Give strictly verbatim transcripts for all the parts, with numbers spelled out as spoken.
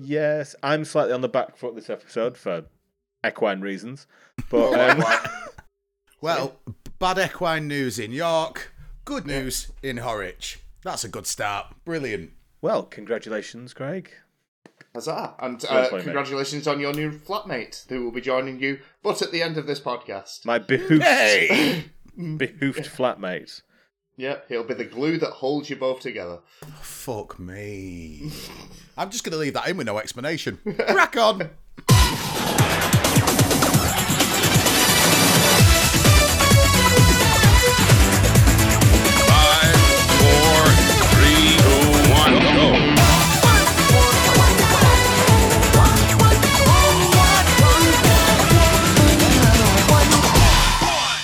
Yes, I'm slightly on the back foot this episode for equine reasons. But um... Well, bad equine news in York, good news yeah. in Horwich. That's a good start. Brilliant. Well, congratulations, Craig. Huzzah. And uh, well, congratulations mate. on your new flatmate who will be joining you, but at the end of this podcast. My behooved, hey! behooved flatmate. Yeah, he'll be the glue that holds you both together. Oh, fuck me. I'm just going to leave that in with no explanation. Crack on.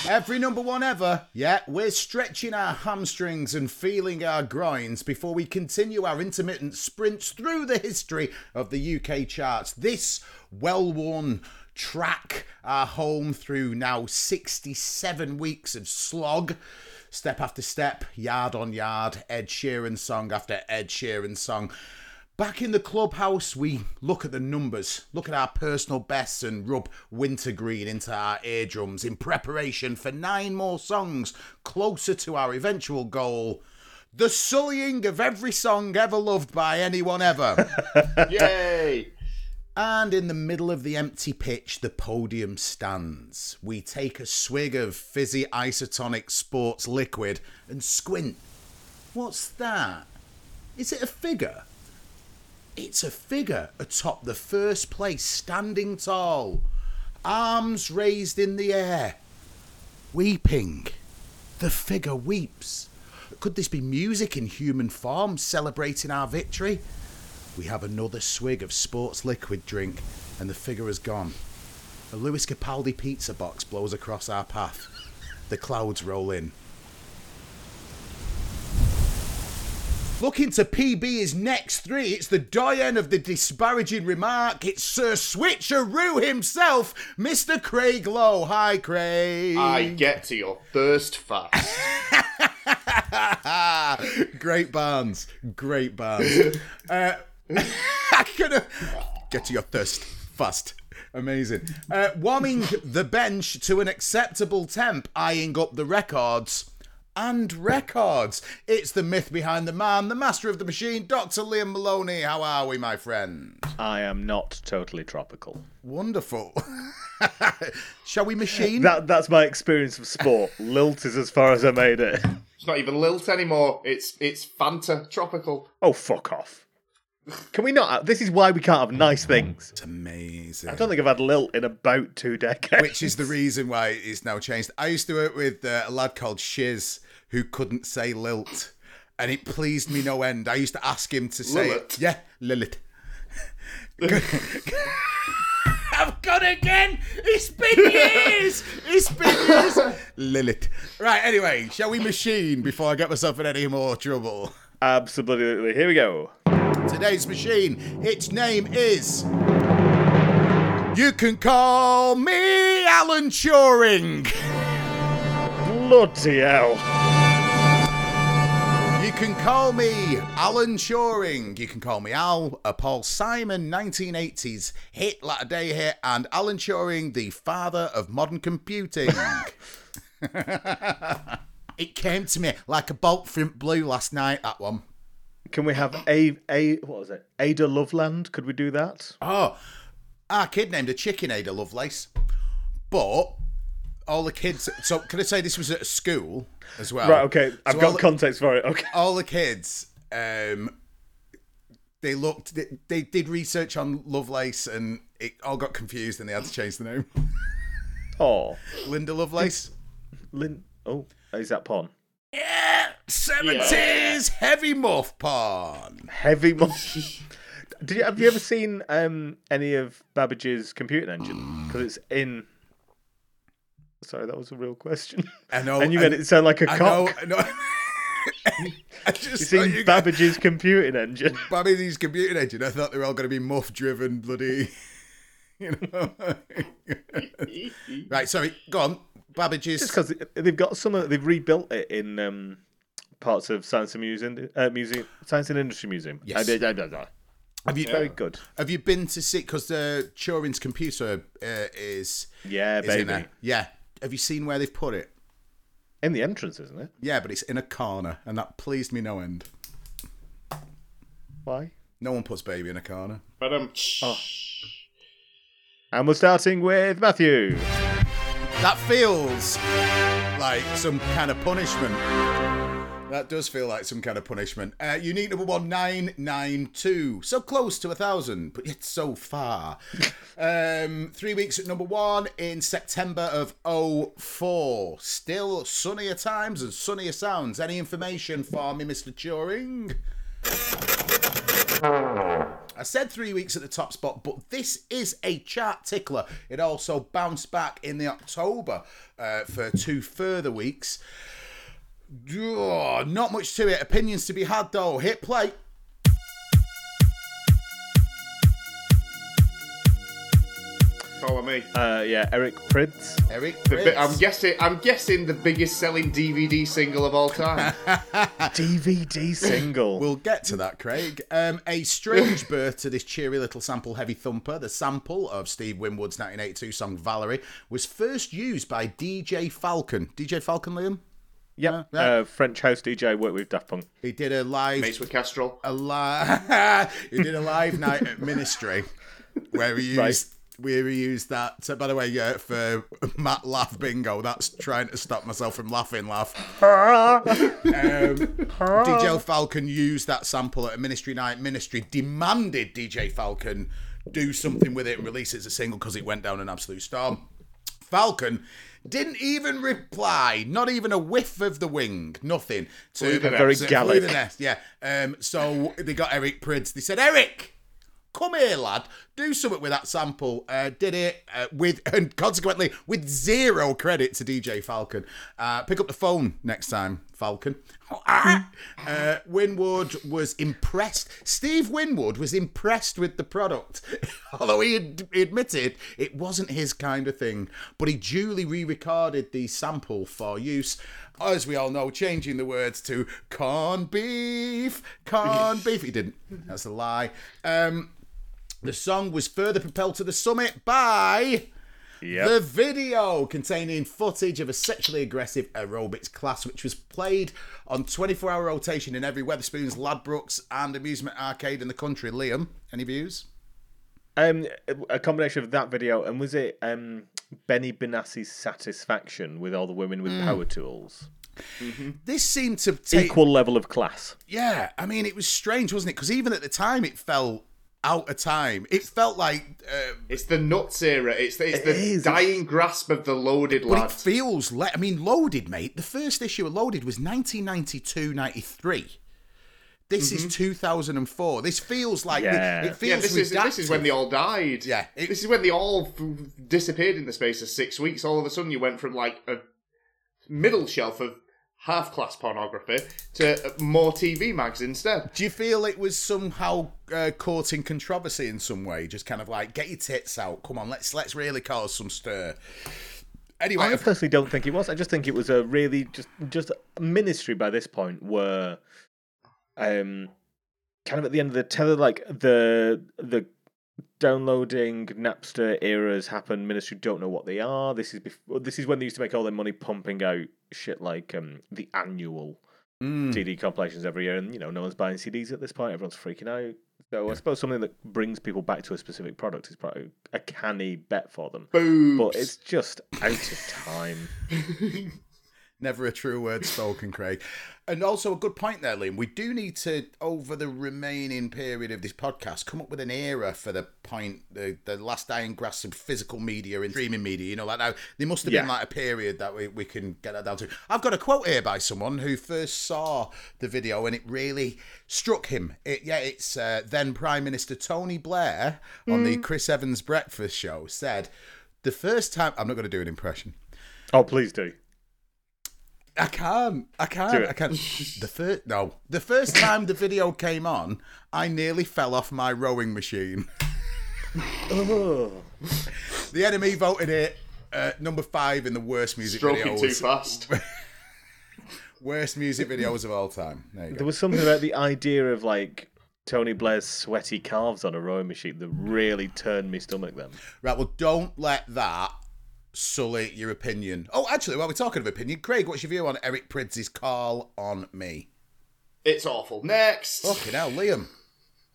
Every number one ever, yeah, we're stretching our hamstrings and feeling our groins before we continue our intermittent sprints through the history of the U K charts. This well-worn track, our home through now sixty-seven weeks of slog, step after step, yard on yard, Ed Sheeran song after Ed Sheeran song. Back in the clubhouse, we look at the numbers, look at our personal bests and rub wintergreen into our eardrums in preparation for nine more songs closer to our eventual goal. The sullying of every song ever loved by anyone ever. Yay! And in the middle of the empty pitch, the podium stands. We take a swig of fizzy isotonic sports liquid and squint. What's that? Is it a figure? It's a figure atop the first place, standing tall, arms raised in the air, weeping. The figure weeps. Could this be music in human form celebrating our victory? We have another swig of sports liquid drink and the figure is gone. A Lewis Capaldi pizza box blows across our path. The clouds roll in. Looking to P B his next three, it's the doyen of the disparaging remark, it's Sir Switcheroo himself, Mister Craig Lowe. Hi, Craig. I get to your thirst fast. Great bands. Great bands. uh, I gonna get to your thirst fast. Amazing. Uh, warming the bench to an acceptable temp, eyeing up the records. And records. It's the myth behind the man, the master of the machine, Doctor Liam Maloney. How are we, my friend? I am not totally tropical. Wonderful. Shall we machine? That, that's my experience of sport. Lilt is as far as I made it. It's not even lilt anymore. It's it's Fanta tropical. Oh, fuck off. Can we not? Have, this is why we can't have nice things. It's amazing. I don't think I've had lilt in about two decades. Which is the reason why it's now changed. I used to work with uh, a lad called Shiz who couldn't say lilt, and it pleased me no end. I used to ask him to say Lilith. Yeah, Lilith. I've got it again. It's been years. It's been years. Lilith. Right, anyway, shall we machine before I get myself in any more trouble? Absolutely. Here we go. Today's machine, its name is... You can call me Alan Turing. Bloody hell. You can call me Alan Turing. You can call me Al, a Paul Simon nineteen eighties hit, latter-day hit, and Alan Turing, the father of modern computing. It came to me like a bolt from blue last night, that one. Can we have a a what was it? Ada Loveland? Could we do that? Oh, our kid named a chicken Ada Lovelace, but all the kids. So can I say this was at a school as well? Right. Okay. I've so got the, context for it. Okay. All the kids, um, they looked. They, they did research on Lovelace, and it all got confused, and they had to change the name. Oh, Linda Lovelace. Lin. Oh, is that porn? Yeah, seventies yeah. heavy muff porn. Heavy muff. Did you, have you ever seen um, any of Babbage's Computing Engine? Because it's in. Sorry, that was a real question. I know, and you made I, it sound like a I cock. Know, I know. I just You've seen Babbage's Computing Engine. Babbage's Computing Engine. I thought they were all going to be muff-driven, bloody. You know. Right, sorry. Go on. Babbage's. Just because they've got some of, they've rebuilt it in um, parts of Science and Museum, uh, Museum, Science and Industry Museum. Yes. I, I, I, I. Have you, yeah. Very good. Have you been to see, because the Turing's computer uh, is yeah, is baby. In there. Yeah. Have you seen where they've put it? In the entrance, isn't it? Yeah, but it's in a corner, and that pleased me no end. Why? No one puts baby in a corner. But um. Oh. And we're starting with Matthew. That feels like some kind of punishment. That does feel like some kind of punishment. Uh, unique number one, nine ninety-two. So close to a thousand, but yet so far. um, three weeks at number one in September of oh four. Still sunnier times and sunnier sounds. Any information for me, Mister Turing? I said three weeks at the top spot, but this is a chart tickler. It also bounced back in the October uh, for two further weeks. Oh, not much to it. Opinions to be had, though. Hit play. Follow me. Uh, yeah, Eric Prydz. Eric Prydz. Bi- I'm guessing. I'm guessing the biggest selling D V D single of all time. D V D single. We'll get to that, Craig. Um, a strange birth to this cheery little sample-heavy thumper. The sample of Steve Winwood's nineteen eighty-two song "Valerie" was first used by D J Falcon. D J Falcon, Liam. Yeah, uh, uh, French house D J worked with Daft Punk. He did a live Mace with Castrol. A live. He did a live night at Ministry, where he used right. where he used that. So, by the way, yeah, for Matt Laugh Bingo, that's trying to stop myself from laughing. Laugh. um, D J Falcon used that sample at a Ministry night. Ministry demanded D J Falcon do something with it and release it as a single because it went down an absolute storm. Falcon didn't even reply, not even a whiff of the wing, nothing. To the very Gallic. Yeah. Um, so they got Eric Prydz. They said, Eric, come here, lad. Do something with that sample. Uh, did it uh, with, and consequently, with zero credit to D J Falcon. Uh, pick up the phone next time, Falcon. uh, Winwood was impressed. Steve Winwood was impressed with the product, although he, ad- he admitted it wasn't his kind of thing. But he duly re-recorded the sample for use, as we all know, changing the words to corned beef, corned beef. He didn't. That's a lie. Um, the song was further propelled to the summit by... Yep. The video containing footage of a sexually aggressive aerobics class, which was played on twenty-four hour rotation in every Wetherspoons, Ladbrokes and amusement arcade in the country. Liam, any views? Um, a combination of that video and was it um, Benny Benassi's Satisfaction with all the women with mm. power tools? Mm-hmm. This seemed to take... Equal level of class. Yeah, I mean, it was strange, wasn't it? Because even at the time, it felt... out of time. It felt like uh, it's the nuts era. It's the, it's it the is. dying grasp of the Loaded, but lad. It feels like I mean, Loaded, mate. The first issue of Loaded was nineteen ninety-two ninety-three. This mm-hmm. is two thousand four. This feels like yeah. we, it feels yeah, this, is, this is when they all died. Yeah, it, this is when they all f- disappeared in the space of six weeks. All of a sudden, you went from like a middle shelf of half-class pornography to more T V mags instead. Do you feel it was somehow uh, caught in controversy in some way? Just kind of like, get your tits out. Come on, let's let's really cause some stir. Anyway, I personally don't think it was. I just think it was a really just just Ministry by this point were um kind of at the end of the tether, like the the downloading Napster eras happened. Ministry don't know what they are. This is before, this is when they used to make all their money pumping out shit like um, the annual mm. C D compilations every year, and you know no one's buying C Ds at this point. Everyone's freaking out. So yeah. I suppose something that brings people back to a specific product is probably a canny bet for them. Boobs. But it's just out of time. Never a true word spoken, Craig. And also a good point there, Liam. We do need to, over the remaining period of this podcast, come up with an era for the point, the, the last dying grasp of physical media and streaming media. You know, like now, there must have yeah. been like a period that we, we can get that down to. I've got a quote here by someone who first saw the video and it really struck him. It, yeah, it's uh, then Prime Minister Tony Blair mm. on the Chris Evans Breakfast Show said, the first time... I'm not going to do an impression. Oh, please do. I can't. I can't. I can't. The first no. The first time the video came on, I nearly fell off my rowing machine. Oh. The enemy voted it Uh, number five in the worst music Stroking videos. Stroking too fast. Worst music videos of all time. There, you go. There was something about the idea of like Tony Blair's sweaty calves on a rowing machine that really turned me stomach then. Right, well, don't let that sully your opinion. Oh, actually, while we're talking of opinion, Craig, what's your view on Eric Prydz's Call on Me? It's awful. Next. Fucking hell, Liam.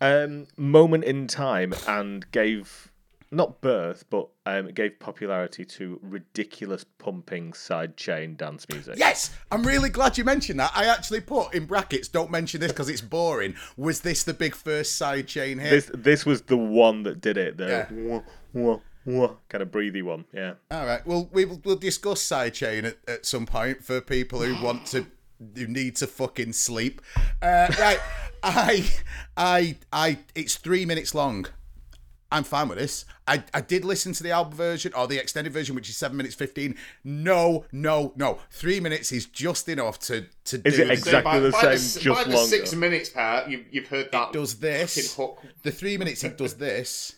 Um, moment in time and gave... Not birth, but um, it gave popularity to ridiculous pumping sidechain dance music. Yes! I'm really glad you mentioned that. I actually put in brackets, don't mention this because it's boring. Was this the big first sidechain hit? This, this was the one that did it, the yeah. wah, wah, wah, kind of breathy one, yeah. All right, well, we'll, we'll discuss sidechain at, at some point for people who want to, who need to fucking sleep. Uh, right, I, I, I, it's three minutes long. I'm fine with this. I, I did listen to the album version or the extended version, which is seven minutes fifteen. No, no, no. Three minutes is just enough to, to do. Is it exactly the same, just longer? By the six minutes part, you've, you've heard that. It does this. The three minutes, it does this,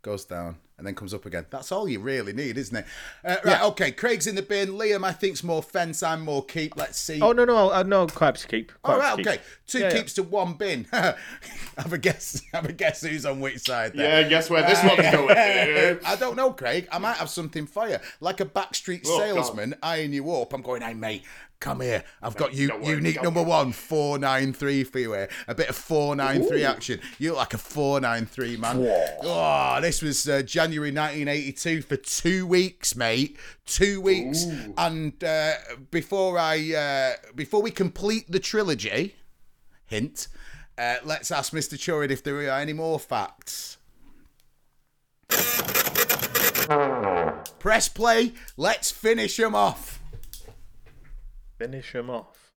goes down, and then comes up again. That's all you really need, isn't it? Uh, right, yeah. Okay, Craig's in the bin. Liam, I think's more fence, I'm more keep. Let's see. Oh, no, no, uh, no, Claps keep. All right, keep. Okay. Two yeah, keeps yeah. to one bin. have a guess Have a guess who's on which side there. Yeah, guess where this uh, one's going. I don't know, Craig. I might have something for you. Like a backstreet oh, salesman God. eyeing you up, I'm going, hey, mate, come here. I've got no, you, worry, unique number one, four nine three for you here. A bit of four nine three Ooh. action. You're like a four nine three, man. Whoa. Oh, this was uh, January nineteen eighty-two for two weeks, mate. Two weeks. Ooh. And uh, before I, uh, before we complete the trilogy, hint, uh, let's ask Mister Turin if there are any more facts. Press play. Let's finish them off. Finish him off.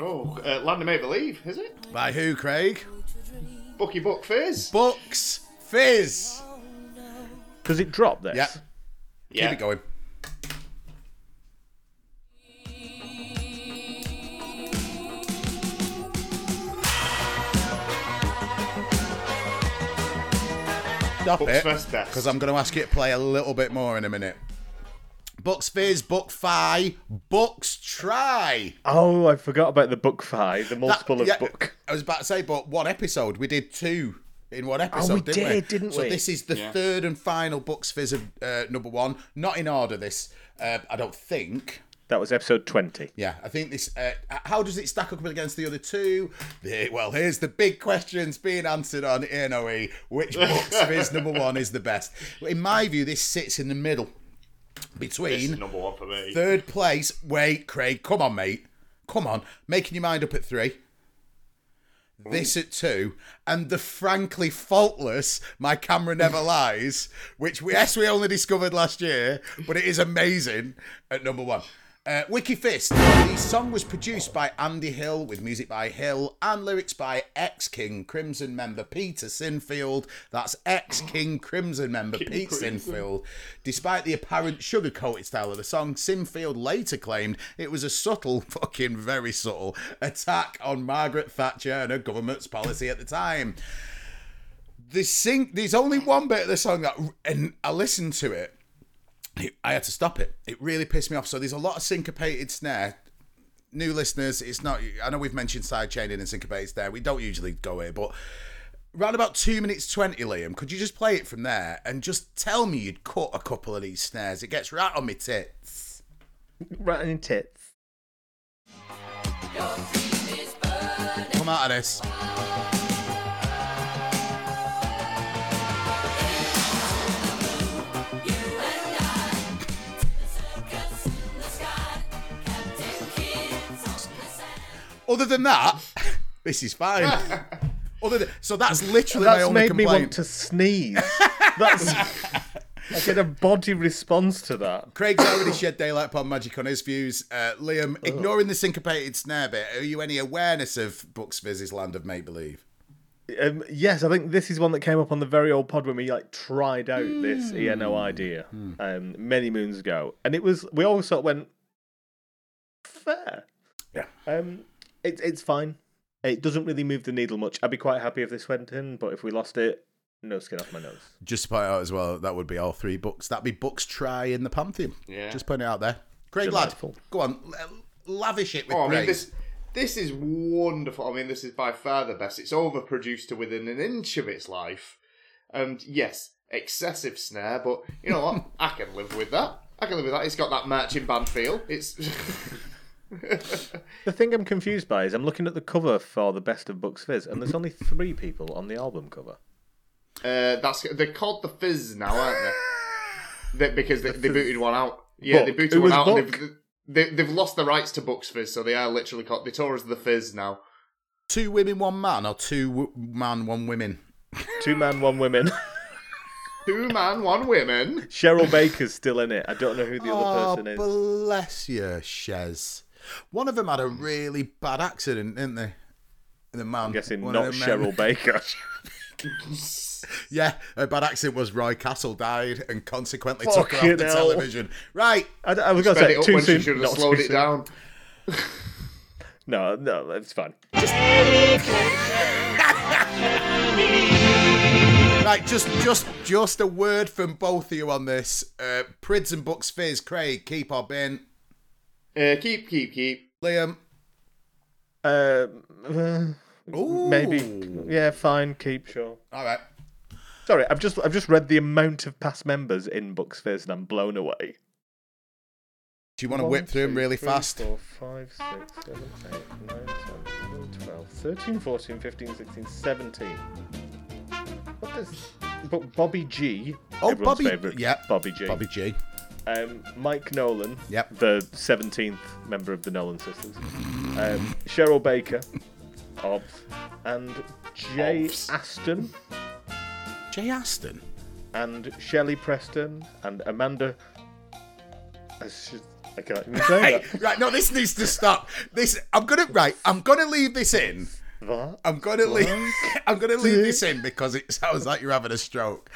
Oh, uh, Land of Make Believe, is it? By who, Craig? Bucky Buck Fizz. Bucks Fizz. Does it drop this? Yeah. yeah. Keep it going. Stop Bucks it, because I'm going to ask you to play a little bit more in a minute. Bucks Fizz, Buck Fi, Bucks Try. Oh, I forgot about the Buck Fi, the multiple that, of yeah, Buck. I was about to say, but one episode. We did two in one episode, oh, we didn't did, we? didn't so we? So this is the yeah. third and final Bucks Fizz of uh, number one. Not in order, this, uh, I don't think. That was episode twenty. Yeah, I think this... Uh, how does it stack up against the other two? The, well, here's the big questions being answered on N O E. Which Bucks Fizz number one is the best? In my view, this sits in the middle between... number one for me. Third place... Wait, Craig, come on, mate. Come on. Making your mind up at three. Ooh. This at two. And the frankly faultless My Camera Never Lies, which, we, yes, we only discovered last year, but it is amazing at number one. Uh, Wiki Fist. The song was produced by Andy Hill, with music by Hill and lyrics by ex-King Crimson member Peter Sinfield. That's ex-King Crimson member King Pete Crimson. Sinfield. Despite the apparent sugar-coated style of the song, Sinfield later claimed it was a subtle, fucking very subtle, attack on Margaret Thatcher and her government's policy at the time. The sing- There's only one bit of the song that, and I listened to it, I had to stop it. It really pissed me off. So there's a lot of syncopated snare. New listeners, it's not... I know we've mentioned sidechaining and syncopated snare. We don't usually go here, but around about two minutes twenty, Liam, could you just play it from there and just tell me you'd cut a couple of these snares? It gets right on me tits. Right on your tits. Come out of this. Other than that, this is fine. Other than, so that's literally that's my only complaint. That's made me want to sneeze. That's, I get a body response to that. Craig's already shed daylight upon magic on his views. Uh, Liam, Ugh. ignoring the syncopated snare bit, are you any awareness of Bucks Fizz's Land of Make Believe? Um, yes, I think this is one that came up on the very old pod when we like tried out mm. this E N O idea mm. um, many moons ago, and it was we all sort of went fair. Yeah. Um, It's it's fine. It doesn't really move the needle much. I'd be quite happy if this went in, but if we lost it, no skin off my nose. Just to point out as well, that would be all three books. That'd be books try in the Pantheon. Yeah. Just putting it out there. Great lad. Go on, lavish it with oh, I mean, this, this is wonderful. I mean, this is by far the best. It's overproduced to within an inch of its life. And yes, excessive snare, but you know what? I can live with that. I can live with that. It's got that marching band feel. It's... The thing I'm confused by is I'm looking at the cover for the Best of Bucks Fizz, and there's only three people on the album cover. Uh, that's they're called the Fizz now, aren't they? they because they, they booted one out. Yeah, Buck. They booted one out. Buck? And they've, they, they've lost the rights to Bucks Fizz, so they are literally called the tour is the Fizz now. Two women, one man, or two w- man, one women. Two man, one women. Two man, one women. Cheryl Baker's still in it. I don't know who the oh, other person is. Oh, bless you, Shez. One of them had a really bad accident, didn't they? The man. I'm guessing one not Cheryl Baker. Yeah, her bad accident was Roy Castle died and consequently Fucking took her off the hell. television. Right. I, I was going to say, it up too when soon. She should have not slowed it soon. down. no, no, it's fine. Right, just just, just a word from both of you on this. Uh, Prydz and Bucks Fizz, Craig, keep or bin? Uh, keep, keep, keep. Liam? Uh, uh, maybe. Yeah, fine, keep, sure. All right. Sorry, I've just I've just read the amount of past members in Bucks Fizz and I'm blown away. Do you want One, to whip two, through them really three, fast? four, five, six, seven, eight, nine, ten, eleven, twelve, thirteen, fourteen, fifteen, sixteen, seventeen. What does... But Bobby G, oh, everyone's favourite. Yeah, Bobby G. Bobby G. Um, Mike Nolan, yep. The seventeenth member of the Nolan sisters. Um, Cheryl Baker, Obs, and Jay Obs. Aston. Jay Aston? And Shelley Preston, and Amanda... I, should... I can't even say hey, that. Right, no, this needs to stop. This, I'm gonna, right, I'm gonna leave this in. What? I'm gonna what? leave. I'm gonna leave this in because it sounds like you're having a stroke.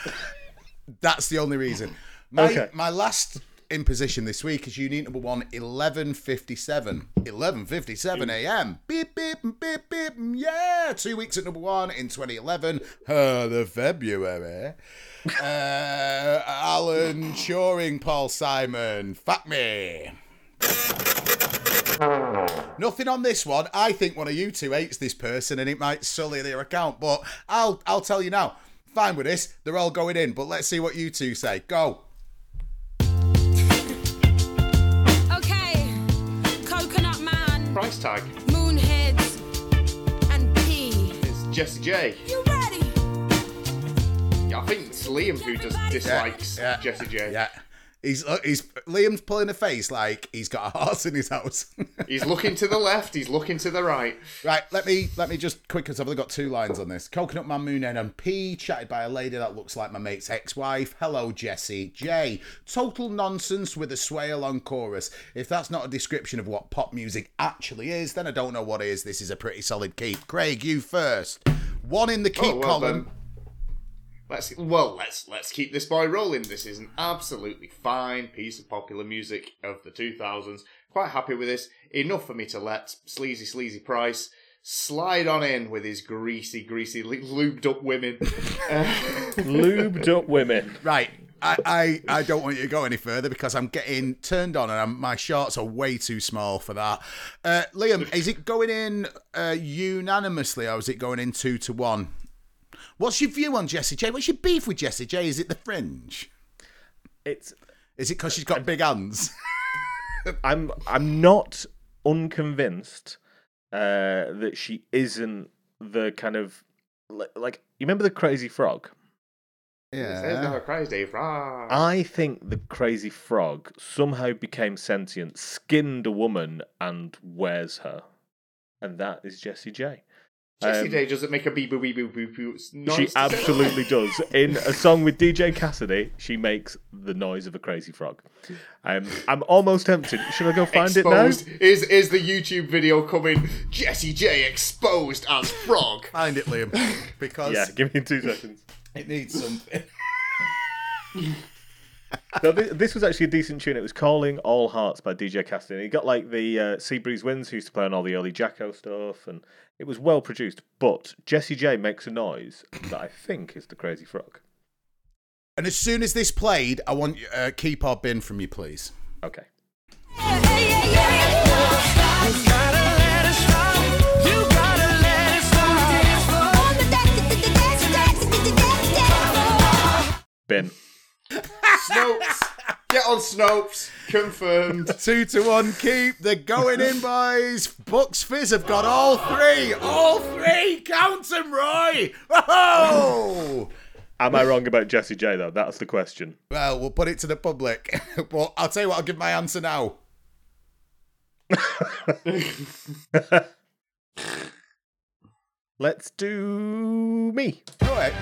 That's the only reason. My, okay. my last imposition this week is unique number one, eleven fifty-seven. eleven fifty-seven a.m. Beep, beep, beep, beep. Yeah. Two weeks at number one in twenty eleven. Uh, the February. Uh, Alan Turing, Paul Simon. Fuck me. Nothing on this one. I think one of you two hates this person and it might sully their account, but I'll I'll tell you now. Fine with this. They're all going in, but let's see what you two say. Go. Price tag. Moonheads and P. It's Jessie J. You ready? Yeah, I think it's Liam who just dislikes yeah, yeah, Jessie J. Yeah, he's he's Liam's pulling a face like he's got a horse in his house. He's looking to the left. He's looking to the right. Right. Let me let me just quick because I've only got two lines on this. Coconut Man, Moonhead and P. Chatted by a lady that looks like my mate's ex-wife. Hello, Jessie J. Total nonsense with a swale on chorus. If that's not a description of what pop music actually is, then I don't know what is. This is a pretty solid keep. Craig, you first. One in the keep oh, well column. Then. Let's, well, let's let's keep this boy rolling. This is an absolutely fine piece of popular music of the two thousands. Quite happy with this. Enough for me to let sleazy, sleazy Price slide on in with his greasy, greasy, lubed up women. Lubed up women. Right. I, I, I don't want you to go any further because I'm getting turned on and I'm, my shorts are way too small for that. Uh, Liam, is it going in uh, unanimously or is it going in two to one? What's your view on Jessie J? What's your beef with Jessie J? Is it the fringe? It's. Is it because she's got I'm, big hands? I'm. I'm not unconvinced uh, that she isn't the kind of like. You remember the Crazy Frog? Yeah. Crazy Frog. I think the Crazy Frog somehow became sentient, skinned a woman, and wears her, and that is Jessie J. Jessie um, J doesn't make a beep boop beep boop boop boop noise. She absolutely does. In a song with D J Cassidy, she makes the noise of a crazy frog. Um, I'm almost tempted. Should I go find exposed. it now? Is is the YouTube video coming? Jessie J exposed as frog. Find it, Liam. Because yeah, give me two seconds. It needs something. No, this, this was actually a decent tune. It was Calling All Hearts by D J Cassidy. And he got like the uh, Seabreeze Winds, who used to play on all the early Jacko stuff, and it was well produced. But Jessie J makes a noise that I think is the Crazy Frog. And as soon as this played, I want uh, Keep Our Bin from you, please. Okay. Yeah, yeah, yeah, yeah. You gotta let it stop. You gotta let it stop. Bin. Snopes. Get on Snopes. Confirmed. Two to one. Keep the going in, boys. Bucks Fizz have got all three. All three. Count them, Roy. Oh! Am I wrong about Jessie J, though? That's the question. Well, we'll put it to the public. Well, I'll tell you what, I'll give my answer now. Let's do me. All right.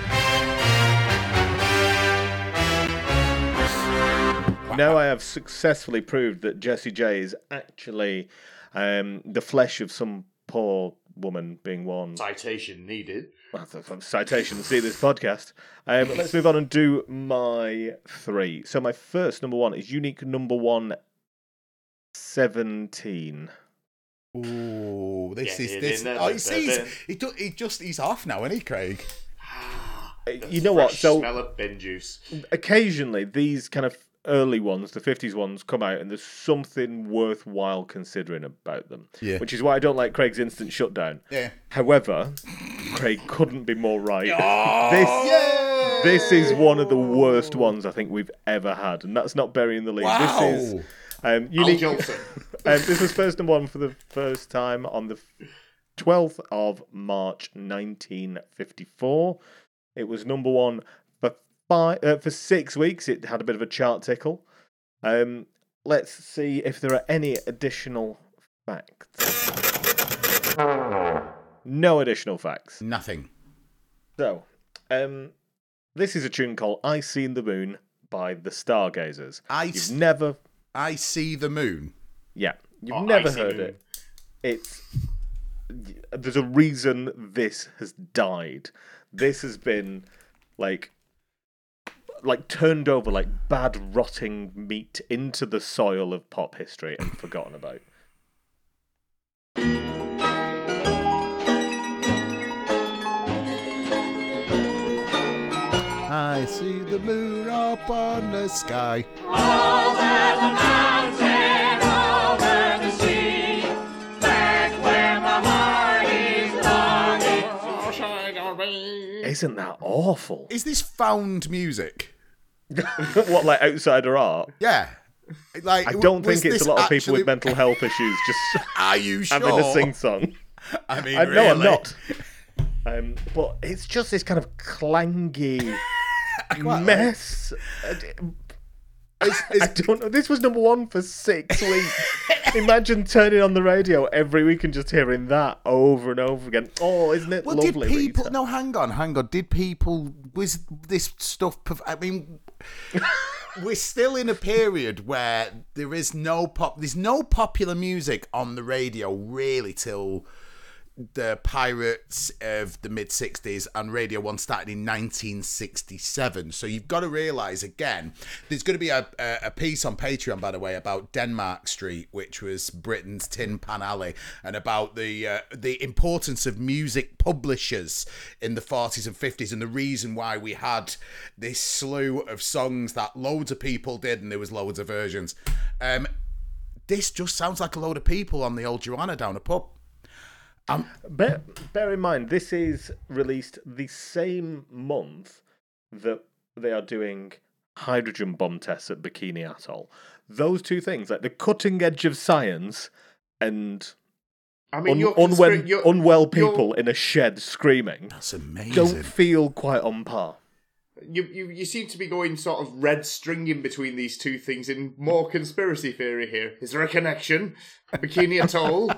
Wow. Now I have successfully proved that Jessie J is actually um, the flesh of some poor woman being worn. Citation needed. Well, citation to see this podcast. Um, let's move on and do my three. So my first number one is unique number one seventeen. Ooh, this yeah, is this. There, oh, you see, he he just he's off now, isn't he, Craig? You know what? So smell of bin juice. Occasionally, these kind of early ones, the fifties ones, come out and there's something worthwhile considering about them. Yeah. Which is why I don't like Craig's instant shutdown. Yeah. However, Craig couldn't be more right. Oh, this yay! This is one of the worst ones I think we've ever had, and that's not burying the lead. Wow. This is um, unique. um, this was first and one for the first time on the twelfth of March, nineteen fifty-four. It was number one. Five, uh, for six weeks, it had a bit of a chart tickle. Um, let's see if there are any additional facts. No additional facts. Nothing. So, um, this is a tune called I See the Moon by the Stargazers. I You've s- never... I See the Moon? Yeah. You've oh, never heard moon. it. It's... There's a reason this has died. This has been, like... like turned over like bad rotting meat into the soil of pop history and forgotten about. I see the moon up on the sky, over the mountain, over the sea, back where my heart is longing. Isn't that awful? Is this found music? What, like outsider art? Yeah, like I don't think it's a lot of actually... people with mental health issues just are you sure having a sing song. I mean, I, really? No, I'm not. Um, but it's just this kind of clangy mess. Like... It's, it's... I don't know. This was number one for six weeks. Imagine turning on the radio every week and just hearing that over and over again. Oh, isn't it well, lovely? Did people... No, hang on, hang on. Did people... Was this stuff... I mean, we're still in a period where there is no pop... There's no popular music on the radio, really, till the Pirates of the mid-sixties and Radio one started in nineteen sixty-seven. So you've got to realise, again, there's going to be a, a piece on Patreon, by the way, about Denmark Street, which was Britain's Tin Pan Alley, and about the uh, the importance of music publishers in the forties and fifties, and the reason why we had this slew of songs that loads of people did and there was loads of versions. Um, this just sounds like a load of people on the old Joanna down a pub. Um, bear, bear in mind, this is released the same month that they are doing hydrogen bomb tests at Bikini Atoll. Those two things, like the cutting edge of science and I mean, un- you're, unwe- you're, unwell people you're, in a shed screaming, that's amazing. Don't feel quite on par. You, you you seem to be going sort of red stringing between these two things in more conspiracy theory here. Is there a connection? Bikini Atoll?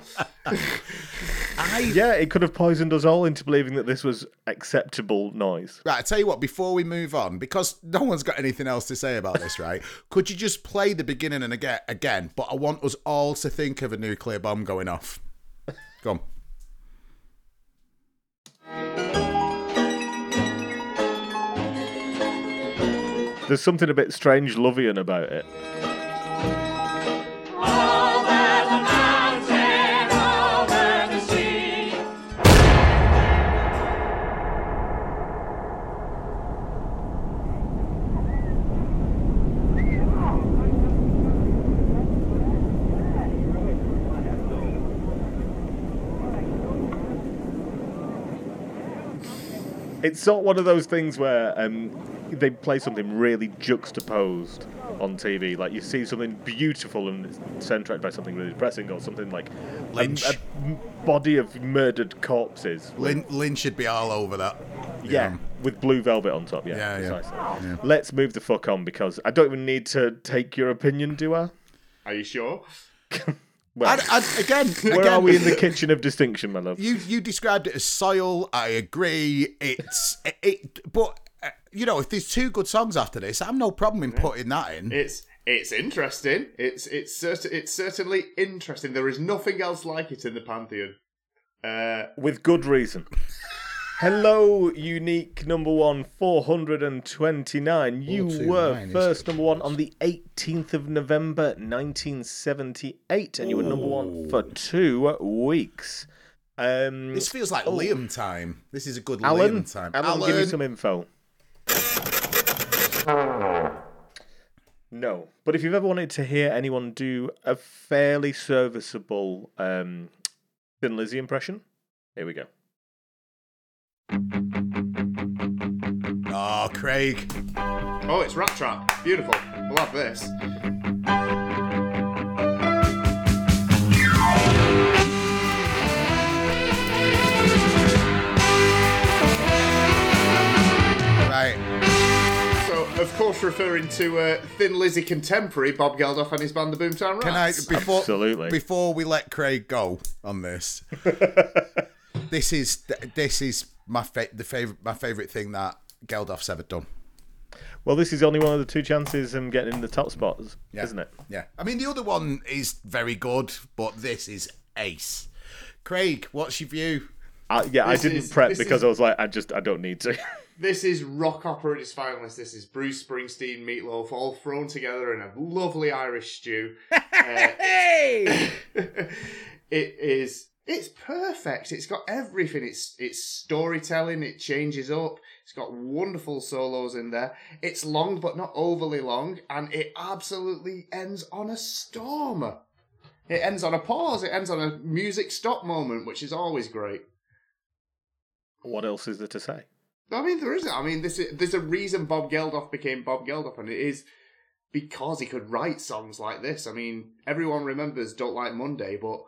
I... Yeah, it could have poisoned us all into believing that this was acceptable noise. Right, I tell you what, before we move on, because no one's got anything else to say about this, right? Could you just play the beginning and again, again? But I want us all to think of a nuclear bomb going off. Come on. There's something a bit strange Lovian about it. It's sort of one of those things where um, they play something really juxtaposed on T V. Like, you see something beautiful and it's soundtracked by something really depressing, or something like Lynch. A, a body of murdered corpses. Lin- Lynch should be all over that. Yeah, yeah, with Blue Velvet on top. Yeah, yeah, precisely. Yeah. Yeah. Let's move the fuck on, because I don't even need to take your opinion, do I? Are you sure? Well, and, and again, where again, are we in the kitchen of distinction, my love? You you described it as soil. I agree. It's it, it, but uh, you know, if there's two good songs after this, I have no problem in yeah. putting that in. It's it's interesting. It's it's certain it's certainly interesting. There is nothing else like it in the pantheon, uh, with good reason. Hello, unique number one, four hundred twenty-nine. You were first number one on the eighteenth of November, nineteen seventy-eight, and you were number one for two weeks. Um, this feels like oh. Liam time. This is a good Alan, Liam time. Alan, Alan, give me some info. No. But if you've ever wanted to hear anyone do a fairly serviceable um, Thin Lizzy impression, here we go. Oh, Craig. Oh, it's Rat Trap. Beautiful. We'll have this. Right. So, of course, referring to uh, Thin Lizzy contemporary Bob Geldof and his band, the Boomtown Rats. Can I, before, Absolutely. Before we let Craig go on this, this is this is. My fa- the fav- my favourite thing that Geldof's ever done. Well, this is only one of the two chances I'm getting in the top spots, yeah. isn't it? Yeah. I mean, the other one is very good, but this is ace. Craig, what's your view? Uh, yeah, this I didn't is, prep because is, I was like, I just, I don't need to. This is rock opera at its finest. This is Bruce Springsteen, Meatloaf, all thrown together in a lovely Irish stew. uh, it's, it is... It's perfect. It's got everything. It's it's storytelling. It changes up. It's got wonderful solos in there. It's long, but not overly long. And it absolutely ends on a storm. It ends on a pause. It ends on a music stop moment, which is always great. What else is there to say? I mean, there isn't. I mean, this is, there's a reason Bob Geldof became Bob Geldof, and it is because he could write songs like this. I mean, everyone remembers Don't Like Monday, but...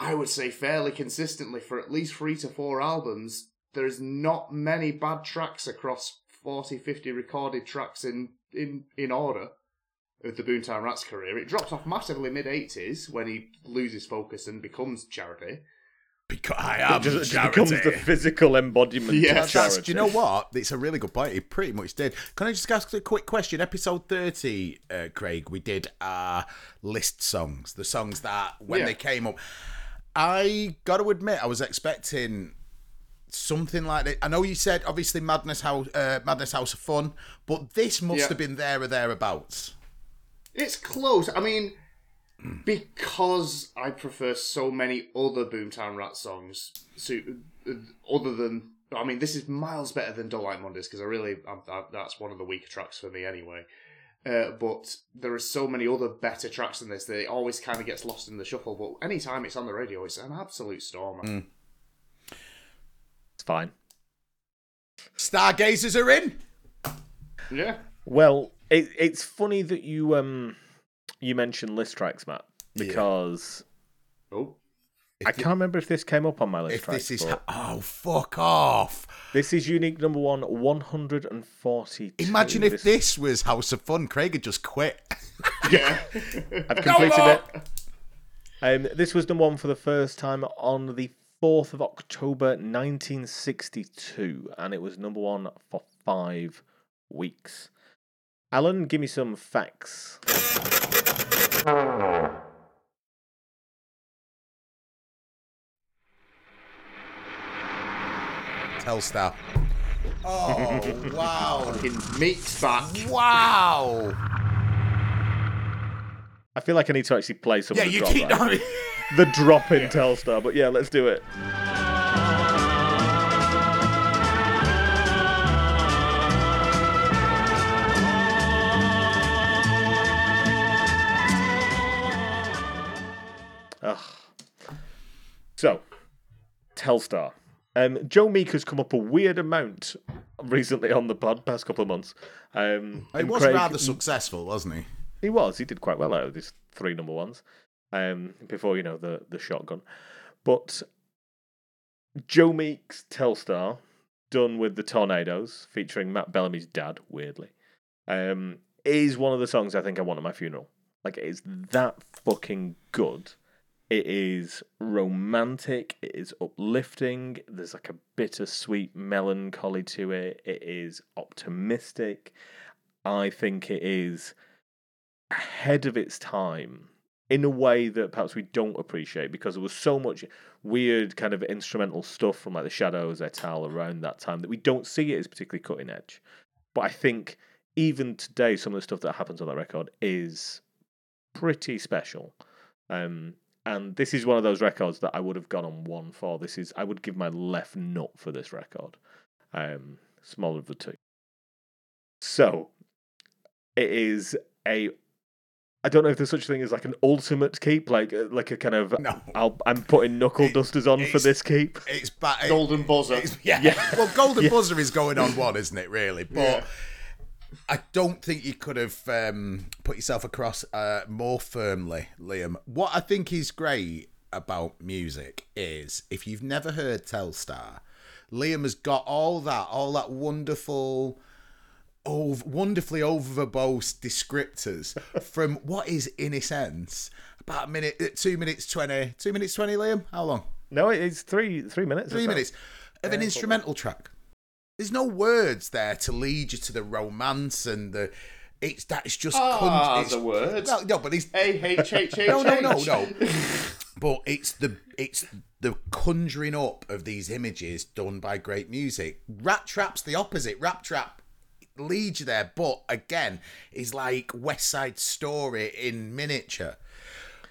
I would say fairly consistently for at least three to four albums, there's not many bad tracks across forty, fifty recorded tracks in, in, in order of the Boomtown Rats' career. It drops off massively mid-eighties when he loses focus and becomes Charity. Because I am it just, Charity. It becomes the physical embodiment yeah, of Charity. Do you know what? It's a really good point. It pretty much did. Can I just ask a quick question? Episode thirty, uh, Craig, we did our list songs, the songs that when yeah. they came up... I got to admit, I was expecting something like that. I know you said, obviously, Madness House uh, Madness House of Fun, but this must yeah. have been there or thereabouts. It's close. I mean, because I prefer so many other Boomtown Rat songs, so, uh, other than... I mean, this is miles better than Don't Like Mondays, because I really... I, I, that's one of the weaker tracks for me anyway. Uh, but there are so many other better tracks than this that it always kind of gets lost in the shuffle. But any time it's on the radio, it's an absolute stormer. Mm. It's fine. Stargazers are in. Yeah. Well, it, it's funny that you um you mentioned list tracks, Matt, because yeah. oh, I can't remember if this came up on my list. If tracks, this is oh fuck off. This is unique number one, one hundred forty-two. Imagine if this... this was House of Fun. Craig had just quit. Yeah. I've completed no, no. it. Um, this was number one for the first time on the fourth of October, nineteen sixty-two. And it was number one for five weeks. Alan, give me some facts. Telstar. Oh, wow. Fucking Meek's back. Wow. I feel like I need to actually play some yeah, of the drop. Yeah, you keep knowing. The drop in yeah. Telstar, but yeah, let's do it. Ugh. So, Telstar. Um, Joe Meek has come up a weird amount recently on the pod, past couple of months. Um, he was Craig, rather successful, wasn't he? He was. He did quite well out of these three number ones um, before, you know, the, the shotgun. But Joe Meek's Telstar, done with the Tornadoes, featuring Matt Bellamy's dad, weirdly, um, is one of the songs I think I want at my funeral. Like, it is that fucking good. It is romantic, it is uplifting, there's like a bittersweet melancholy to it, it is optimistic. I think it is ahead of its time in a way that perhaps we don't appreciate because there was so much weird kind of instrumental stuff from like the Shadows, et al. Around that time that we don't see it as particularly cutting edge. But I think even today, some of the stuff that happens on that record is pretty special. Um... And this is one of those records that I would have gone on one for. This is I would give my left nut for this record. Um, smaller of the two. So, it is a... I don't know if there's such a thing as like an ultimate keep, like like a kind of... No. I'll, I'm putting knuckle it, dusters on for this keep. It's ba- Golden Buzzer. It's, yeah. yeah. Well, Golden yeah. Buzzer is going on one, isn't it, really? But... Yeah. I don't think you could have um, put yourself across uh, more firmly, Liam. What I think is great about music is, if you've never heard Telstar, Liam has got all that, all that wonderful, ov- wonderfully oververbose descriptors from what is, in a sense, about a minute, two minutes twenty. two minutes twenty, Liam? How long? No, it's three, three minutes. Three minutes of an uh, instrumental track. There's no words there to lead you to the romance and the. It's that's just. Ah, oh, the words. Well, no, but it's a h h h. No, no, no, no. But it's the it's the conjuring up of these images done by great music. Rat Trap's the opposite. Rat Trap leads you there, but again, is like West Side Story in miniature.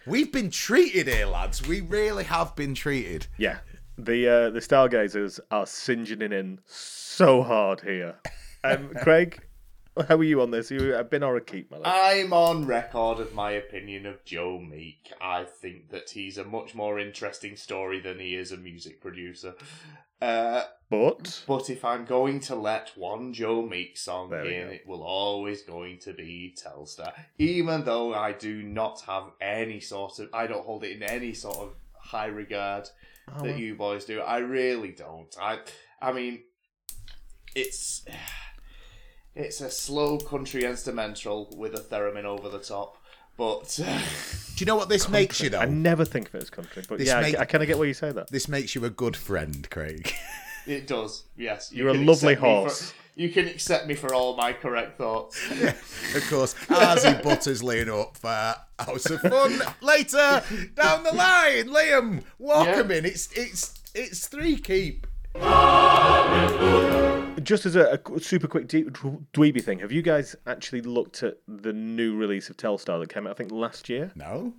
We've been treated here, lads. We really have been treated. Yeah. The uh, the Stargazers are singeing in so hard here. Um, Craig, how are you on this? You a bin or a keep, my lad? I'm on record of my opinion of Joe Meek. I think that he's a much more interesting story than he is a music producer. Uh, but but if I'm going to let one Joe Meek song in, go. It will always going to be Telstar. Even though I do not have any sort of, I don't hold it in any sort of high regard. Oh, that you boys do. I really don't. I I mean, it's it's a slow country instrumental with a theremin over the top. But uh, do you know what this country. Makes you though? I never think of it as country, but this yeah, make, I, I kind of get where you say that. This makes you a good friend, Craig. It does. Yes, you you're a lovely horse. For, you can accept me for all my correct thoughts. Yeah, of course, as he butters Liam up for House of Fun later down the line. Liam, welcome yeah. in. It's it's it's three keep. Just as a, a super quick de- dweeby thing, have you guys actually looked at the new release of Telstar that came out? I think last year. No.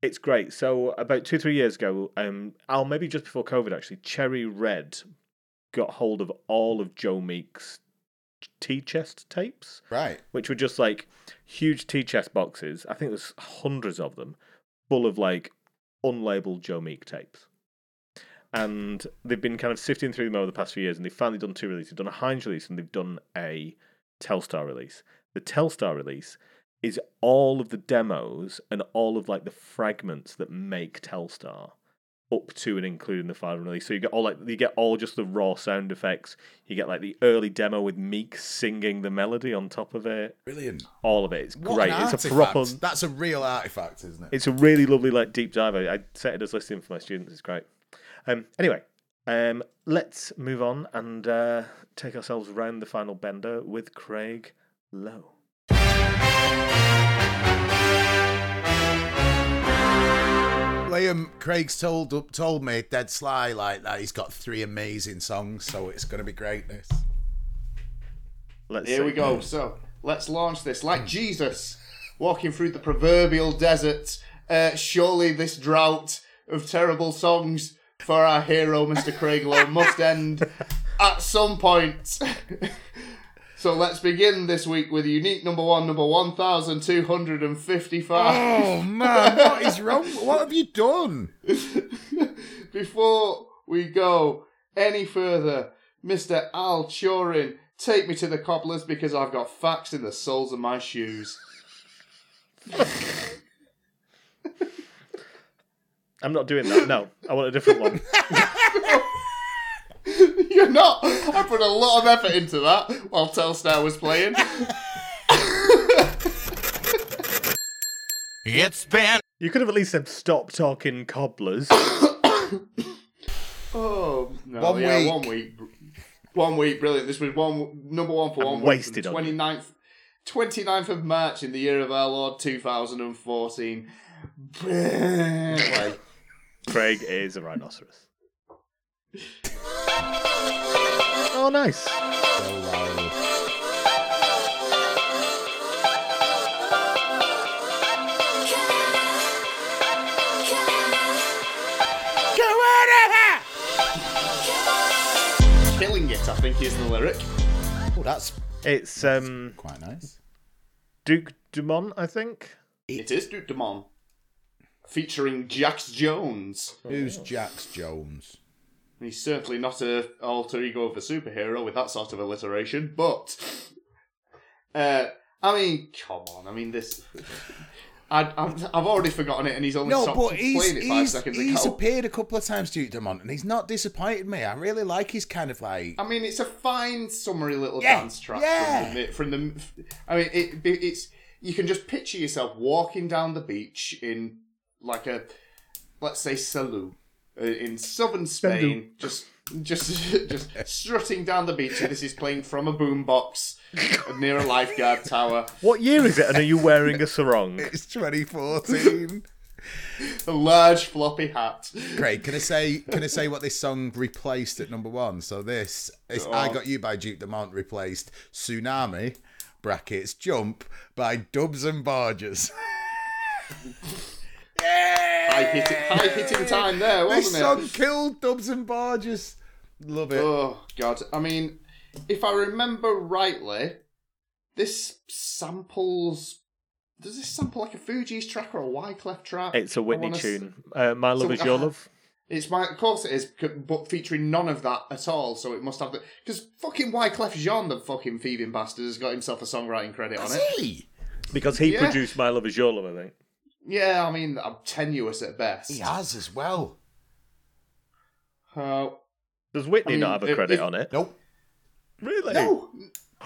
It's great. So about two, three years ago, um, I'll maybe just before COVID actually, Cherry Red got hold of all of Joe Meek's T-chest tapes. Right. Which were just like huge T-chest boxes. I think there's hundreds of them full of like unlabeled Joe Meek tapes. And they've been kind of sifting through them over the past few years and they've finally done two releases. They've done a Hines release and they've done a Telstar release. The Telstar release is all of the demos and all of like the fragments that make Telstar. Up to and including the final release, so you get all like you get all just the raw sound effects. You get like the early demo with Meek singing the melody on top of it. Brilliant! All of it. It's what great. An it's a proper. That's a real artifact, isn't it? It's a really lovely like deep dive. I, I set it as listening for my students. It's great. Um. Anyway, um. Let's move on and uh, take ourselves round the final bender with Craig Lowe. Liam, Craig's told told me dead sly like that he's got three amazing songs, so it's going to be greatness. Let's Here see. we go. So let's launch this. Like Jesus walking through the proverbial desert, uh, surely this drought of terrible songs for our hero, Mister Craiglow, must end at some point. So let's begin this week with unique number one, number one thousand two hundred fifty-five. Oh, man, what is wrong? What have you done? Before we go any further, Mister Al Turing, take me to the cobblers because I've got facts in the soles of my shoes. I'm not doing that, no. I want a different one. You're not. I put a lot of effort into that while Telstar was playing. It's been. You could have at least said stop talking cobblers. oh no! One yeah, week. One week. One week. Brilliant. This was one number one for I'm one week. Wasted on twenty-ninth, twenty-ninth of March in the year of our Lord two thousand fourteen. Craig is a rhinoceros. Oh, nice. So loud. Killing it, I think, is the lyric. Oh, that's it's um quite nice. Duke Dumont, I think. It is Duke Dumont, featuring Jax Jones. Oh, Who's yes. Jax Jones? He's certainly not an alter ego of a superhero with that sort of alliteration, but uh, I mean, come on! I mean, this—I've already forgotten it, and he's only no, stopped but he's, playing it five he's, seconds ago. He's appeared a couple of times, Duke Dumont, and he's not disappointed me. I really like his kind of like. I mean, it's a fine, summary little yeah, dance track yeah. from the. From the I mean, it, it's you can just picture yourself walking down the beach in like a, let's say, Salou. In southern Spain, just just just strutting down the beach, and this is playing from a boombox near a lifeguard tower. What year is it? And are you wearing a sarong? It's twenty fourteen. A large floppy hat. Great. Can I say? Can I say what this song replaced at number one? So this is oh. "I Got You" by Duke Dumont replaced "Tsunami" brackets Jump by Dubs and Barges. High hitting, high hitting time there, wasn't it? This song it? killed Dubs and Barges. Love it. Oh, God. I mean, if I remember rightly, this samples... Does this sample like a Fugees track or a Wyclef track? It's a Whitney tune. S- uh, My Love so, Is Your uh, Love. It's my, Of course it is, but featuring none of that at all, so it must have... Because fucking Wyclef Jean, the fucking thieving bastard, has got himself a songwriting credit That's on it. He? Because he yeah. produced My Love Is Your Love, I think. Yeah, I mean, I'm tenuous at best. He has as well. Uh, Does Whitney I mean, not have a credit if, on it? Nope. Really? No,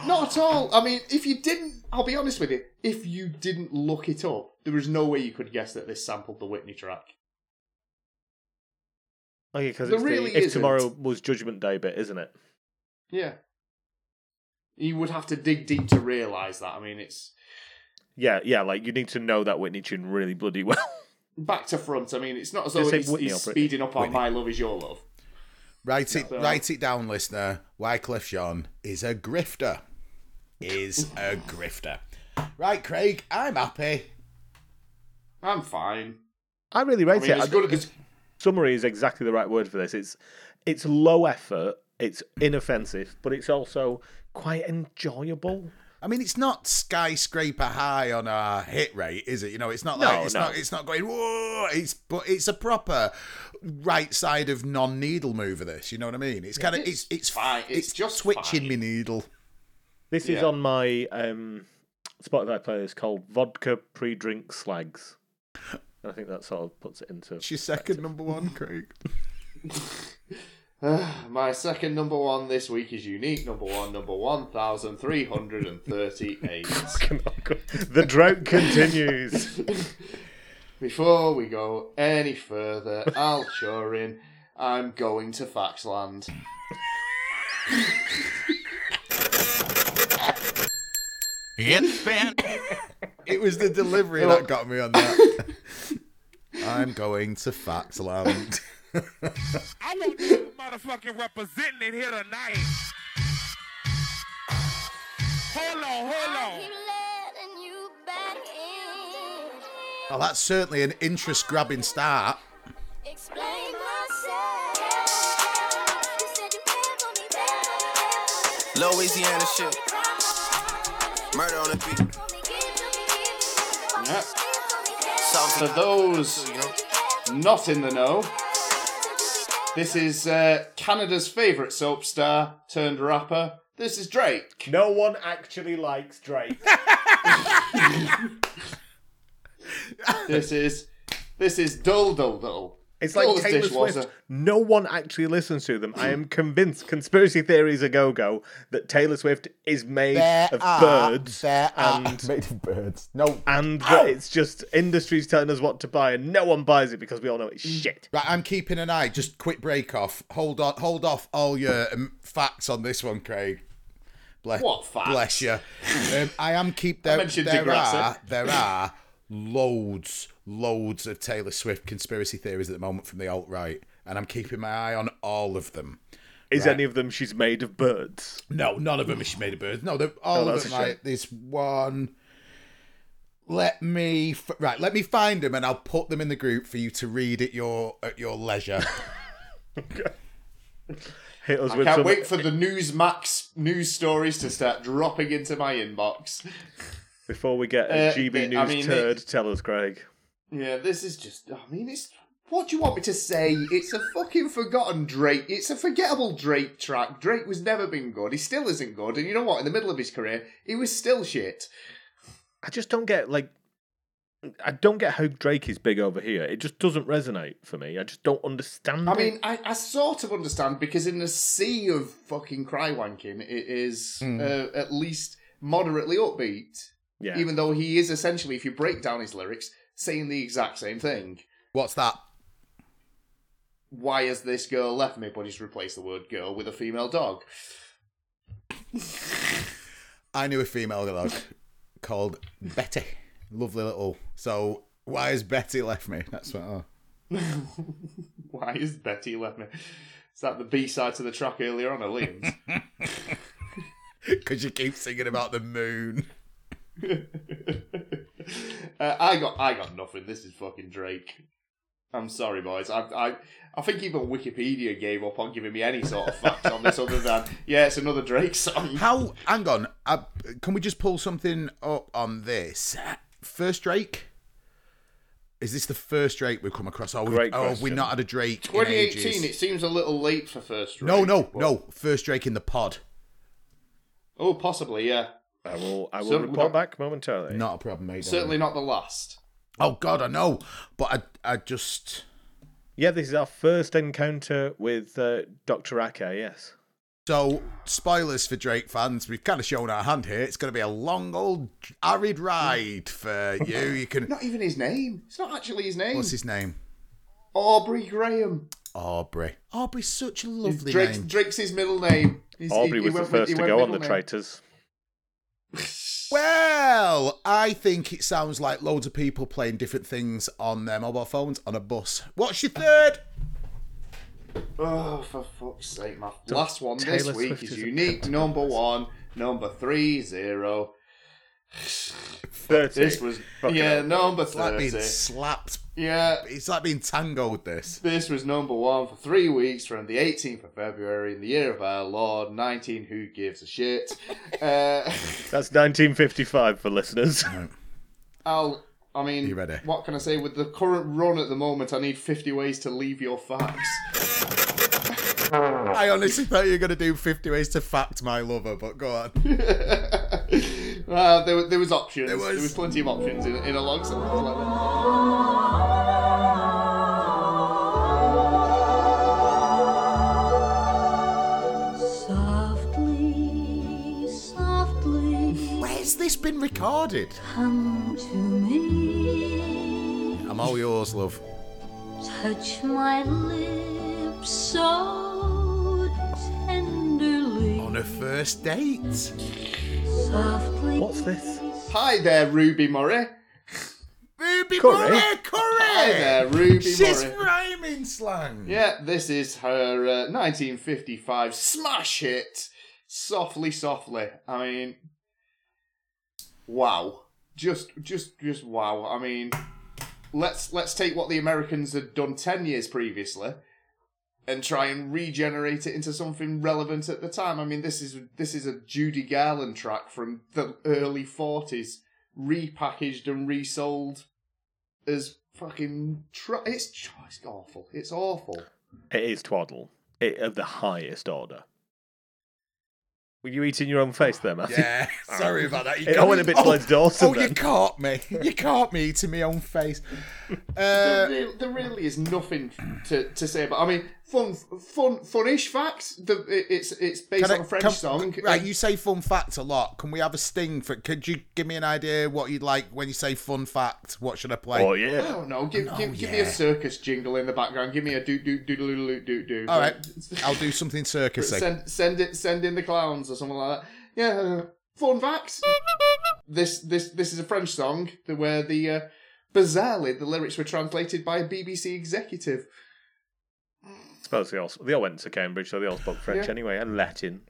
not at all. I mean, if you didn't, I'll be honest with you, if you didn't look it up, there was no way you could guess that this sampled the Whitney track. Oh, yeah, because it's really the If isn't. Tomorrow Was Judgment Day bit, isn't it? Yeah. You would have to dig deep to realise that. I mean, it's... Yeah, yeah, like, you need to know that Whitney tune really bloody well. Back to front, I mean, it's not as though it's, it's speeding up on My Love Is Your Love. Write it so. write it down, listener. Wyclef Jean is a grifter. Is a grifter. Right, Craig, I'm happy. I'm fine. I really rate I mean, it. It's I good, it's... Summary is exactly the right word for this. It's It's low effort, it's inoffensive, but it's also quite enjoyable. I mean, it's not skyscraper high on a hit rate, is it? You know, it's not like no, it's no. not it's not going whoa. It's but it's a proper right side of non-needle mover. This, you know what I mean? It's kind of it's it's fine. It's, it's just twitching my needle. This yeah. is on my um, Spotify playlist called Vodka Pre-Drink Slags. I think that sort of puts it into. It's your second number one, Craig. My second number one this week is unique number one, number one thousand three hundred thirty-eight. The drought continues. Before we go any further, Al Turing, I'm going to Faxland. It's been. It was the delivery that got me on that. I'm going to Faxland. I want this motherfucking representing here tonight. Hold on, hold on. Well, that's certainly an interest-grabbing start. Explain myself. You said you care for me better. Louisiana shit. Murder on the beat. Yeah. For those not in the know, this is uh, Canada's favourite soap star turned rapper. This is Drake. No one actually likes Drake. This is this is dull, dull, dull. It's like Dull's Taylor Swift. No one actually listens to them. I am convinced, conspiracy theories a go-go, that Taylor Swift is made there of are, birds. There and, are made of birds. No, and that it's just industry's telling us what to buy, and no one buys it because we all know it's shit. Right, I'm keeping an eye. Just quick break off. Hold on. Hold off all your um, facts on this one, Craig. Bless, what facts? Bless you. um, I am keep there. I mentioned there are. There are. Loads, loads of Taylor Swift conspiracy theories at the moment from the alt-right, and I'm keeping my eye on all of them. Is right. Any of them she's made of birds? No, none of them is she made of birds. No, they're all oh, of them like this one. Let me f- right, let me find them, and I'll put them in the group for you to read at your at your leisure. Okay. Hit us I with can't some... wait for the Newsmax news stories to start dropping into my inbox. Before we get a uh, G B it, News I mean, turd, it, tell us, Craig. Yeah, this is just... I mean, it's... What do you want me to say? It's a fucking forgotten Drake. It's a forgettable Drake track. Drake was never been good. He still isn't good. And you know what? In the middle of his career, he was still shit. I just don't get, like... I don't get how Drake is big over here. It just doesn't resonate for me. I just don't understand I it. mean, I, I sort of understand, because in the sea of fucking cry-wanking, it is mm. uh, at least moderately upbeat. Yeah. Even though he is essentially, if you break down his lyrics, saying the exact same thing. What's that? Why has this girl left me? But he's replaced the word girl with a female dog. I knew a female dog called Betty. Lovely little. So, why has Betty left me? That's what. Oh. Why has Betty left me? Is that the B-side to the track earlier on, Liam? Because you keep singing about the moon. uh, I got I got nothing. This is fucking Drake. I'm sorry, boys. I I I think even Wikipedia gave up on giving me any sort of facts on this other than yeah, it's another Drake song. How? Hang on. Uh, can we just pull something up on this? First Drake? Is this the first Drake we've come across? Oh, we, oh have we not had a Drake? twenty eighteen. In ages? It seems a little late for first Drake. No, no, but... no. First Drake in the pod. Oh, possibly, yeah. I will I will so, report not, back momentarily. Not a problem, mate. Certainly not the last. Oh, God, I know. But I I just... Yeah, this is our first encounter with uh, Doctor Ake, yes. So, spoilers for Drake fans. We've kind of shown our hand here. It's going to be a long, old, arid ride for you. You can... Not even his name. It's not actually his name. What's his name? Aubrey Graham. Aubrey. Aubrey's such a lovely Drake's, name. Drake's his middle name. He's, Aubrey he, was he the first with, to go on the name. Traitors. Well, I think it sounds like loads of people playing different things on their mobile phones on a bus. What's your third? Oh, for fuck's sake, my Don't last one Taylor this week Swift is unique. Is number one, number three, zero. thirty. This was yeah, number thirty. It's like being slapped. Yeah, it's like being tangoed. This. This was number one for three weeks from the eighteenth of February in the year of our Lord nineteen. Who gives a shit? uh, That's nineteen fifty-five for listeners. I'll. I mean, what can I say? With the current run at the moment, I need fifty ways to leave your facts. I honestly thought you were going to do fifty ways to fact my lover, but go on. Uh, there, there was options. There was, there was plenty of options in, in a long song like that. Softly, softly. Where's this been recorded? Come to me. I'm all yours, love. Touch my lips so tenderly. On a first date. Softly. What's this? Hi there, Ruby Murray. Ruby Curry. Murray, Curry. Hi there, Ruby She's Murray. She's rhyming slang. Yeah, this is her uh, nineteen fifty-five smash hit, Softly, Softly. I mean, wow. Just, just, just wow. I mean, let's let's take what the Americans had done ten years previously and try and regenerate it into something relevant at the time. I mean, this is this is a Judy Garland track from the early forties, repackaged and resold as fucking tra- it's it's awful. It's awful. It is twaddle it, of the highest order. Were you eating your own face there, Matthew? Yeah, sorry about that. You it, I went a bit to oh, Les Dawson. Oh, then. You caught me. You caught me eating my own face. Uh, there, there really is nothing to, to say about. I mean, fun, fun, fun-ish facts. The, it's it's based I, on a French can, song. Right, you say fun fact a lot. Can we have a sting for? Could you give me an idea what you'd like when you say fun fact? What should I play? Oh yeah. I don't know. Give oh, give, yeah. give me a circus jingle in the background. Give me a do do do do do do. All right, I'll do something circusy. Send send it. Send in the clowns. Or something like that. Yeah, fun facts. This this this is a French song where the uh, bizarrely the lyrics were translated by a B B C executive. I suppose they all they all went to Cambridge, so they all spoke French yeah. anyway and Latin.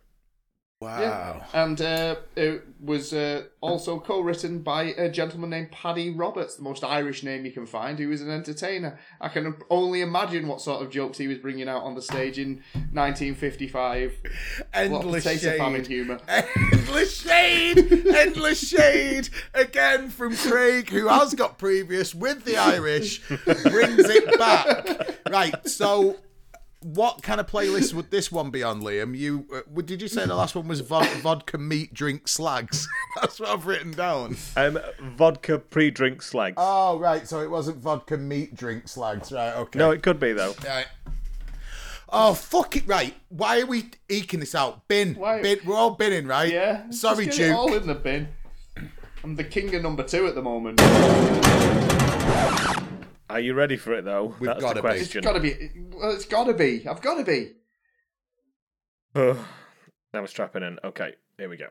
Wow. Yeah. And uh, it was uh, also co-written by a gentleman named Paddy Roberts, the most Irish name you can find, who was an entertainer. I can only imagine what sort of jokes he was bringing out on the stage in nineteen fifty-five. Endless shade. Taste of famine humour. Endless shade. Endless shade. Again from Craig, who has got previous with the Irish, brings it back. Right, so... what kind of playlist would this one be on, Liam? You uh, did you say the last one was vod- vodka meat drink slags? That's what I've written down. Um, vodka pre-drink slags. Oh right, so it wasn't vodka meat drink slags, right? Okay. No, it could be though. Right. Oh fuck it, right? Why are we eking this out? Bin, bin. We're all binning, right? Yeah. Sorry, Duke. We're all in the bin. I'm the king of number two at the moment. Are you ready for it, though? We've That's the question. It's got to be. Well, it's got to be. I've got to be. Uh, now we're strapping in. Okay, here we go.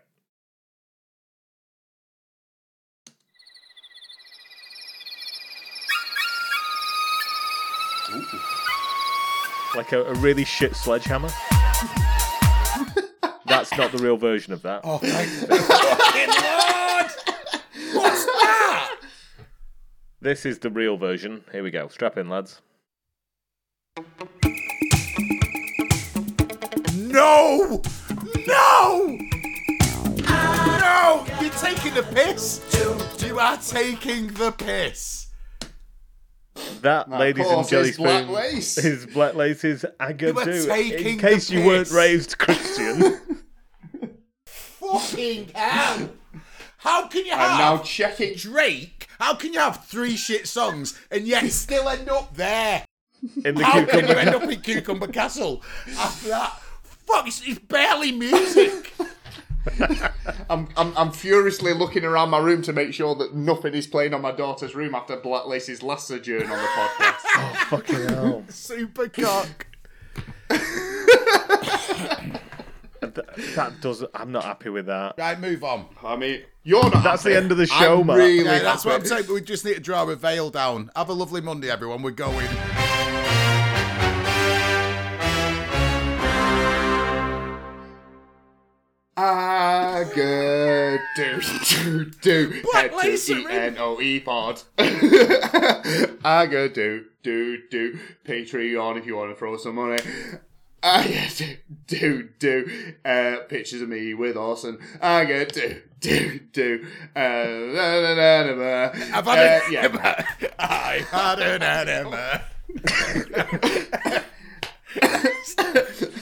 Ooh. Like a, a really shit sledgehammer? That's not the real version of that. Oh, thank you. Fucking Lord! What's that? This is the real version. Here we go. Strap in, lads. No! No! No! You're taking the piss. You are taking the piss. That, now, ladies and jelly spoons, Black Lace. Is Black Lace's Agadoo. In case you piss. Weren't raised Christian. Fucking hell! How can you I'm have now checking Drake? How can you have three shit songs and yet still end up there? In the How cucumber. Can you end up in Cucumber Castle after that? Fuck, it's, it's barely music. I'm, I'm I'm furiously looking around my room to make sure that nothing is playing on my daughter's room after Black Lace's last sojourn on the podcast. Oh fucking hell! Super cock. That doesn't. I'm not happy with that. Right, move on. I mean, you're not. That's happy. The end of the show, man. Really yeah, that's happy. What I'm saying. But we just need to draw a veil down. Have a lovely Monday, everyone. We're going. Ah, good. Do do do. Black Lace E N O E pod. Ah, good. Do do do. Patreon if you want to throw some money. I get to do, do, uh, pictures of me with Orson. I get to do, do, uh, na, na, na, na, na. I've had uh, an yeah. enema. I had an enema.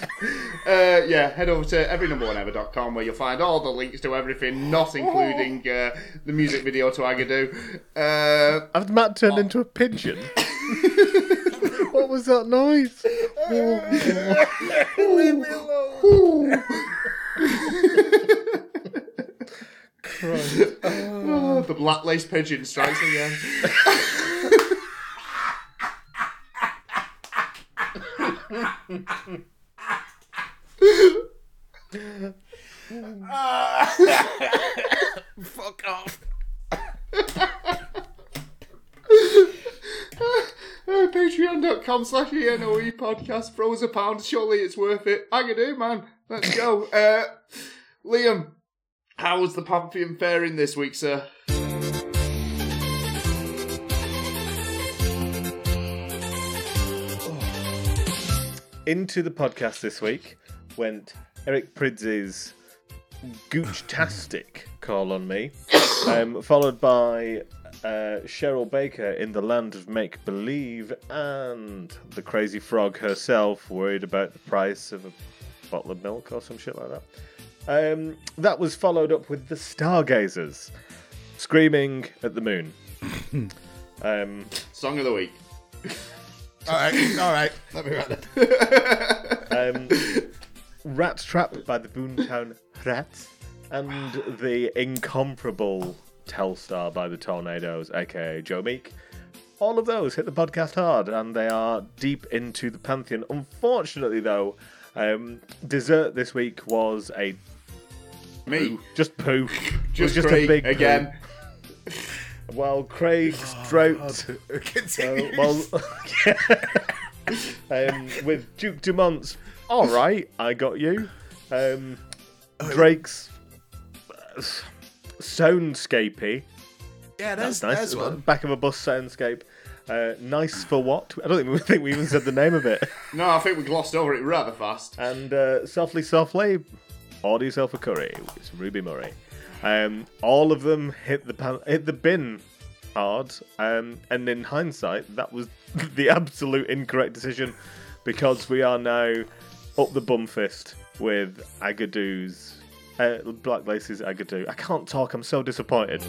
uh, yeah, head over to every number one ever dot com where you'll find all the links to everything, not including uh, the music video to Agadoo. Uh, I've Matt turned oh. into a pigeon. What was that noise? Leave me alone. Christ. Oh, the Black Lace pigeon strikes again. Fuck off. Uh, Patreon.com slash E N O E podcast. Throws a pound. Surely it's worth it. I can do, man. Let's go. Uh, Liam, How was the Pantheon faring this week, sir? Into the podcast this week went Eric Prydz's Gooch-tastic call on me, um, followed by uh, Cheryl Baker in The Land of Make Believe, and the crazy frog herself worried about the price of a bottle of milk or some shit like that. Um, that was followed up with the Stargazers screaming at the moon. um, Song of the week. All right, all right. Let me write that. um, Rat Trap by the Boomtown Rats, and the incomparable Telstar by the Tornadoes, aka Joe Meek. All of those hit the podcast hard, and they are deep into the pantheon. Unfortunately, though, um, dessert this week was a me poo. just poo, just, just a big again. Poo. While Craig's oh, drought continues, uh, well, um, with Duke Dumont's "All Right, I Got You," um, Drake's uh, soundscapey. Yeah, that's, that's nice. That's one. Back of a bus soundscape. Uh, nice for what? I don't think we, think we even said the name of it. No, I think we glossed over it rather fast. And uh, softly, softly, order yourself a curry. It's Ruby Murray. Um, all of them hit the pan- hit the bin hard, um, and in hindsight, that was the absolute incorrect decision, because we are now up the bum fist with Agadoo's uh, Black Lace's Agadoo. I can't talk. I'm so disappointed.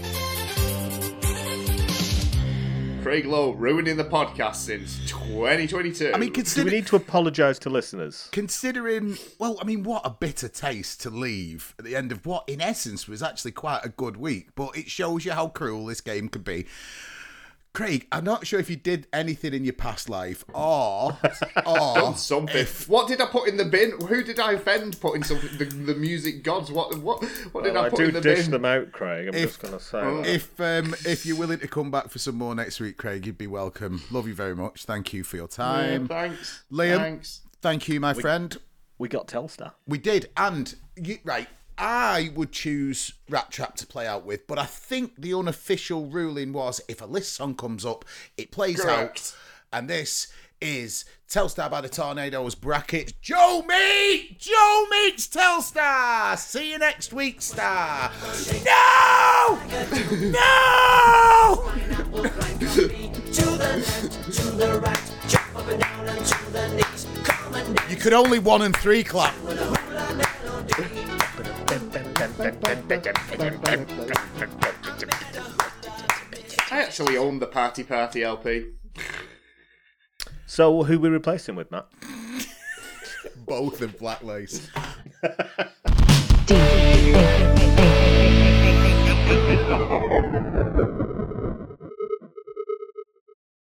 Craig Lowe ruining the podcast since twenty twenty-two. I mean, consider- Do we need to apologise to listeners? Considering, well, I mean, what a bitter taste to leave at the end of what, in essence, was actually quite a good week, but it shows you how cruel this game could be. Craig, I'm not sure if you did anything in your past life, or... or done something. If... What did I put in the bin? Who did I offend putting something? The, the music gods? What What? What did well, I put I in the bin? I do dish them out, Craig. I'm if, just going to say uh, that. If, um, if you're willing to come back for some more next week, Craig, you'd be welcome. Love you very much. Thank you for your time. Yeah, thanks. Liam, thanks. Thank you, my we, friend. We got Telstar. We did. And, you, right... I would choose Rat Trap to play out with, but I think the unofficial ruling was if a list song comes up, it plays Correct. out. And this is Telstar by the Tornadoes, brackets, Joe Meek! Joe Meek's Telstar! See you next week, Star! No! No! You could only one and three clap. I actually own the Party Party L P. So who we replacing with, Matt? Both in Black Lace.